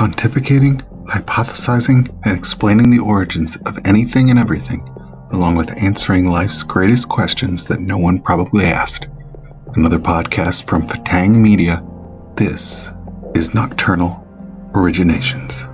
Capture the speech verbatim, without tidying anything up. pontificating, hypothesizing, and explaining the origins of anything and everything, along with answering life's greatest questions that no one probably asked. Another podcast from Fatang Media, this is Nocturnal Originations.